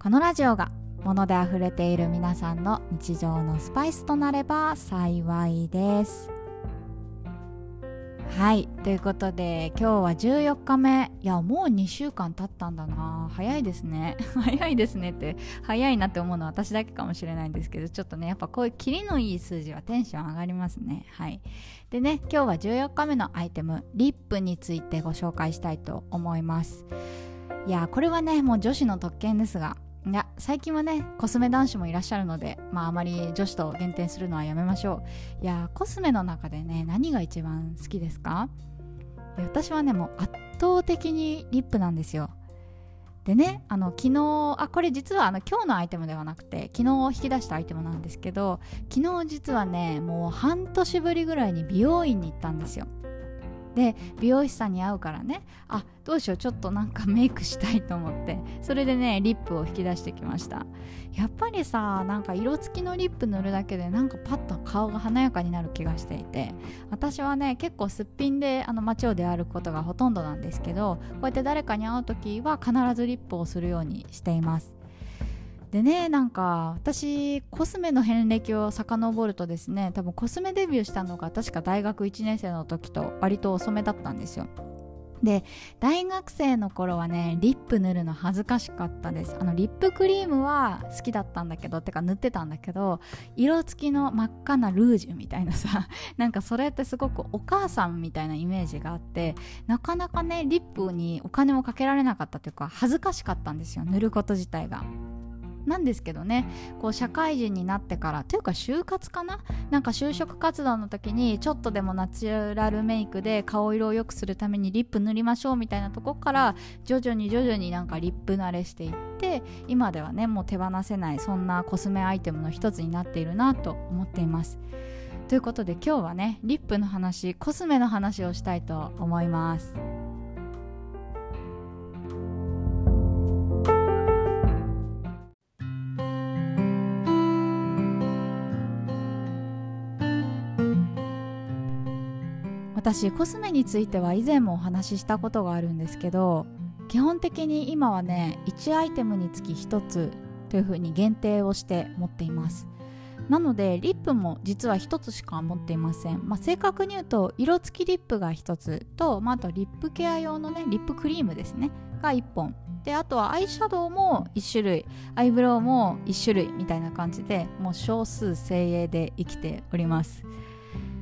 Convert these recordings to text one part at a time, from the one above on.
このラジオが物であふれている皆さんの日常のスパイスとなれば幸いです。はい、ということで今日は14日目。いや、もう2週間経ったんだな。早いですね早いですねって、早いなって思うのは私だけかもしれないんですけど、ちょっとね、やっぱこういうキリのいい数字はテンション上がりますね。はい。でね、今日は14日目のアイテム、リップについてご紹介したいと思います。いや、これはね、もう女子の特権ですが、いや、最近はね、コスメ男子もいらっしゃるので、あまり女子と限定するのはやめましょう。いや、コスメの中でね、何が一番好きですか？私はね、もう圧倒的にリップなんですよ。でね、昨日、これ実は今日のアイテムではなくて、昨日引き出したアイテムなんですけど、昨日実はね、もう半年ぶりぐらいに美容院に行ったんですよ。で、美容師さんに会うからね、どうしよう、ちょっとなんかメイクしたいと思って、それでね、リップを引き出してきました。やっぱりさ、なんか色付きのリップ塗るだけで、なんかパッと顔が華やかになる気がしていて、私はね、結構すっぴんで街を出歩くことがほとんどなんですけど、こうやって誰かに会うときは必ずリップをするようにしています。でね、なんか私、コスメの遍歴を遡るとですね、多分コスメデビューしたのが確か大学1年生の時と割と遅めだったんですよ。で、大学生の頃はね、リップ塗るの恥ずかしかったです。リップクリームは好きだったんだけど、てか塗ってたんだけど、色付きの真っ赤なルージュみたいなさ、なんかそれってすごくお母さんみたいなイメージがあって、なかなかね、リップにお金もかけられなかったというか、恥ずかしかったんですよ、塗ること自体が。なんですけどね、こう社会人になってからというか、就活かな、なんか就職活動の時に、ちょっとでもナチュラルメイクで顔色を良くするためにリップ塗りましょうみたいなとこから、徐々になんかリップ慣れしていって、今ではね、もう手放せない、そんなコスメアイテムの一つになっているなと思っています。ということで今日はね、リップの話、コスメの話をしたいと思います。私、コスメについては以前もお話ししたことがあるんですけど、基本的に今はね、1アイテムにつき1つというふうに限定をして持っています。なのでリップも実は1つしか持っていません。正確に言うと、色付きリップが1つと、あとリップケア用のね、リップクリームですねが1本で、あとはアイシャドウも1種類、アイブロウも1種類みたいな感じで、もう少数精鋭で生きております。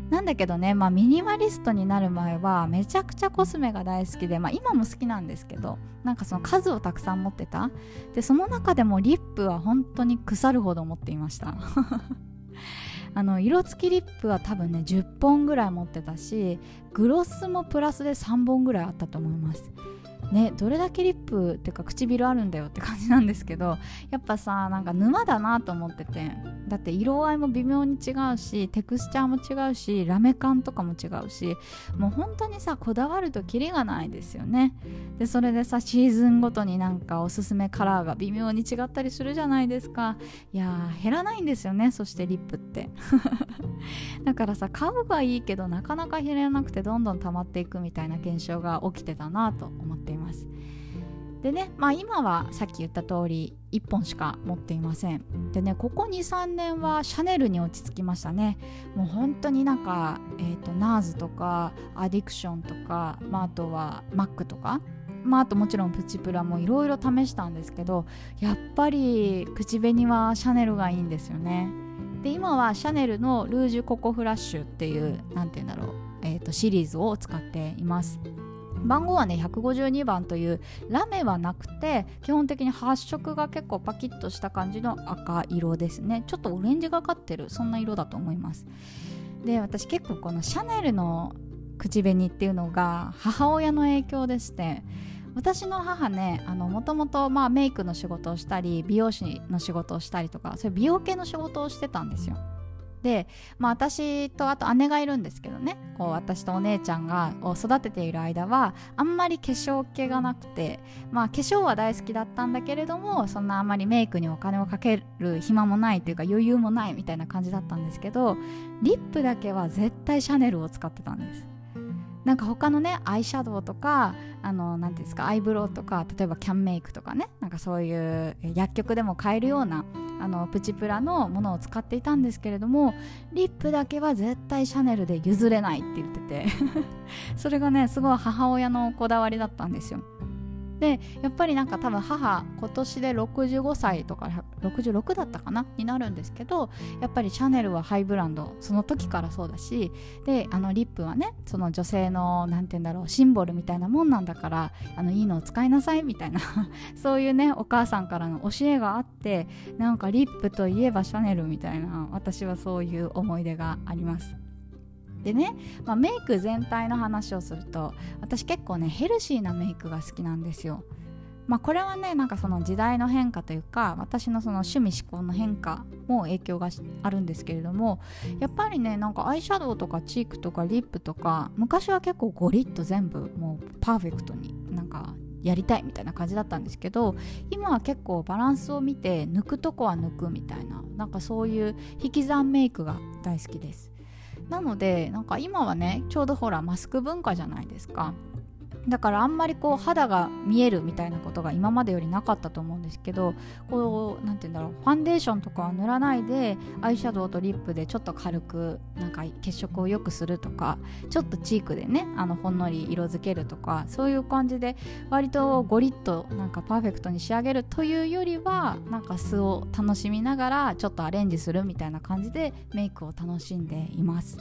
なんだけどね、ミニマリストになる前はめちゃくちゃコスメが大好きで、今も好きなんですけど、なんかその数をたくさん持ってた。で、その中でもリップは本当に腐るほど持っていました色付きリップは多分ね、10本ぐらい持ってたし、グロスもプラスで3本ぐらいあったと思いますね。どれだけリップってか唇あるんだよって感じなんですけど、やっぱさ、なんか沼だなと思ってて、だって色合いも微妙に違うし、テクスチャーも違うし、ラメ感とかも違うし、もう本当にさ、こだわるとキリがないですよね。で、それでさ、シーズンごとになんかおすすめカラーが微妙に違ったりするじゃないですか。いやー、減らないんですよね、そしてリップってだからさ、買うがいいけどなかなか減らなくて、どんどん溜まっていくみたいな現象が起きてたなと思っています。でね、今はさっき言った通り1本しか持っていません。でね、ここ 2,3 年はシャネルに落ち着きましたね。もう本当になんか、ナーズとかアディクションとか、あとはマックとか、あともちろんプチプラもいろいろ試したんですけど、やっぱり口紅はシャネルがいいんですよね。で、今はシャネルのルージュココフラッシュっていう、なんて言うんだろう、シリーズを使っています。番号はね、152番という、ラメはなくて、基本的に発色が結構パキッとした感じの赤色ですね。ちょっとオレンジがかってる、そんな色だと思います。で、私結構このシャネルの口紅っていうのが母親の影響でして、私の母ね、もともとメイクの仕事をしたり美容師の仕事をしたりとか、そういう美容系の仕事をしてたんですよ。で、私とあと姉がいるんですけどね、こう私とお姉ちゃんが育てている間はあんまり化粧系がなくて、化粧は大好きだったんだけれども、そんなあんまりメイクにお金をかける暇もないというか余裕もないみたいな感じだったんですけど、リップだけは絶対シャネルを使ってたんです。なんか他のね、アイシャドウとか、なんていうんですか、アイブロウとか、例えばキャンメイクとかね、なんかそういう薬局でも買えるようなプチプラのものを使っていたんですけれども、リップだけは絶対シャネルで譲れないって言っててそれがね、すごい母親のこだわりだったんですよ。で、やっぱりなんか多分母、今年で65歳とか66だったかなになるんですけど、やっぱりシャネルはハイブランド、その時からそうだし、でリップはね、その女性のなんて言うんだろう、シンボルみたいなもんなんだから、いいのを使いなさいみたいなそういうね、お母さんからの教えがあって、なんかリップといえばシャネルみたいな、私はそういう思い出があります。でね、メイク全体の話をすると、私結構ね、ヘルシーなメイクが好きなんですよ。これはね、なんかその時代の変化というか、私のその趣味思考の変化も影響があるんですけれども、やっぱりね、なんかアイシャドウとかチークとかリップとか、昔は結構ゴリッと全部もうパーフェクトになんかやりたいみたいな感じだったんですけど、今は結構バランスを見て抜くとこは抜くみたいな、なんかそういう引き算メイクが大好きです。なので、なんか今はね、ちょうどほらマスク文化じゃないですか。だからあんまりこう肌が見えるみたいなことが今までよりなかったと思うんですけど、こうなんていうんだろう、ファンデーションとかは塗らないで、アイシャドウとリップでちょっと軽くなんか血色を良くするとか、ちょっとチークでね、ほんのり色づけるとか、そういう感じで割とゴリッとなんかパーフェクトに仕上げるというよりは、なんか素を楽しみながらちょっとアレンジするみたいな感じでメイクを楽しんでいます。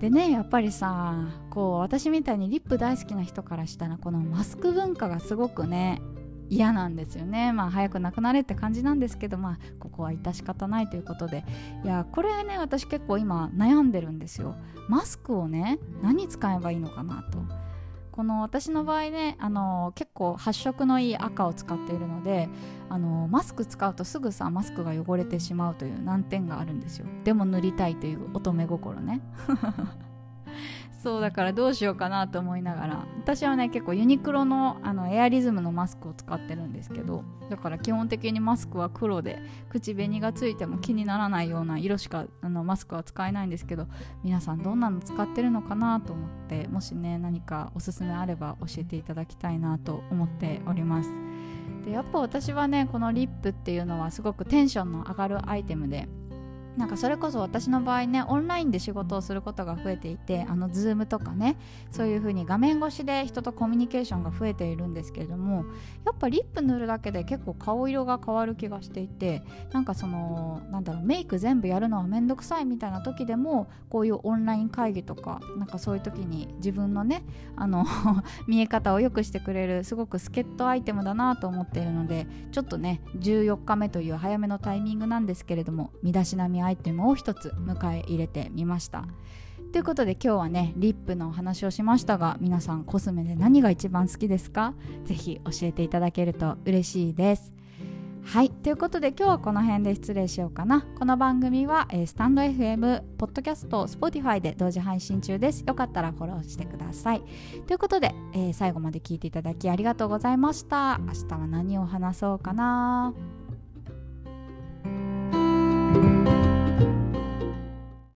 でね、やっぱりさ、こう私みたいにリップ大好きな人からしたら、このマスク文化がすごくね、嫌なんですよね。早くなくなれって感じなんですけど、ここは致し方ないということで、いやこれね、私結構今悩んでるんですよ。マスクをね、何使えばいいのかなと。この私の場合ね、結構発色のいい赤を使っているので、マスク使うとすぐさ、マスクが汚れてしまうという難点があるんですよ。でも塗りたいという乙女心ねそう、だからどうしようかなと思いながら、私はね、結構ユニクロのエアリズムのマスクを使ってるんですけど、だから基本的にマスクは黒で、口紅がついても気にならないような色しかマスクは使えないんですけど、皆さんどんなの使ってるのかなと思って、もしね、何かおすすめあれば教えていただきたいなと思っております。で、やっぱ私はね、このリップっていうのはすごくテンションの上がるアイテムで、なんかそれこそ私の場合ね、オンラインで仕事をすることが増えていて、Zoom とかね、そういう風に画面越しで人とコミュニケーションが増えているんですけれども、やっぱリップ塗るだけで結構顔色が変わる気がしていて、なんかその、なんだろう、メイク全部やるのはめんどくさいみたいな時でも、こういうオンライン会議とか、なんかそういう時に自分のね、見え方を良くしてくれる、すごく助っ人アイテムだなと思っているので、ちょっとね、14日目という早めのタイミングなんですけれども、身だしなみアイテムを一つ迎え入れてみました。ということで、今日はね、リップのお話をしましたが、皆さんコスメで何が一番好きですか？ぜひ教えていただけると嬉しいです。はい、ということで今日はこの辺で失礼しようかな。この番組は、スタンド FM、ポッドキャスト、Spotify で同時配信中です。よかったらフォローしてください。ということで、最後まで聞いていただきありがとうございました。明日は何を話そうかな。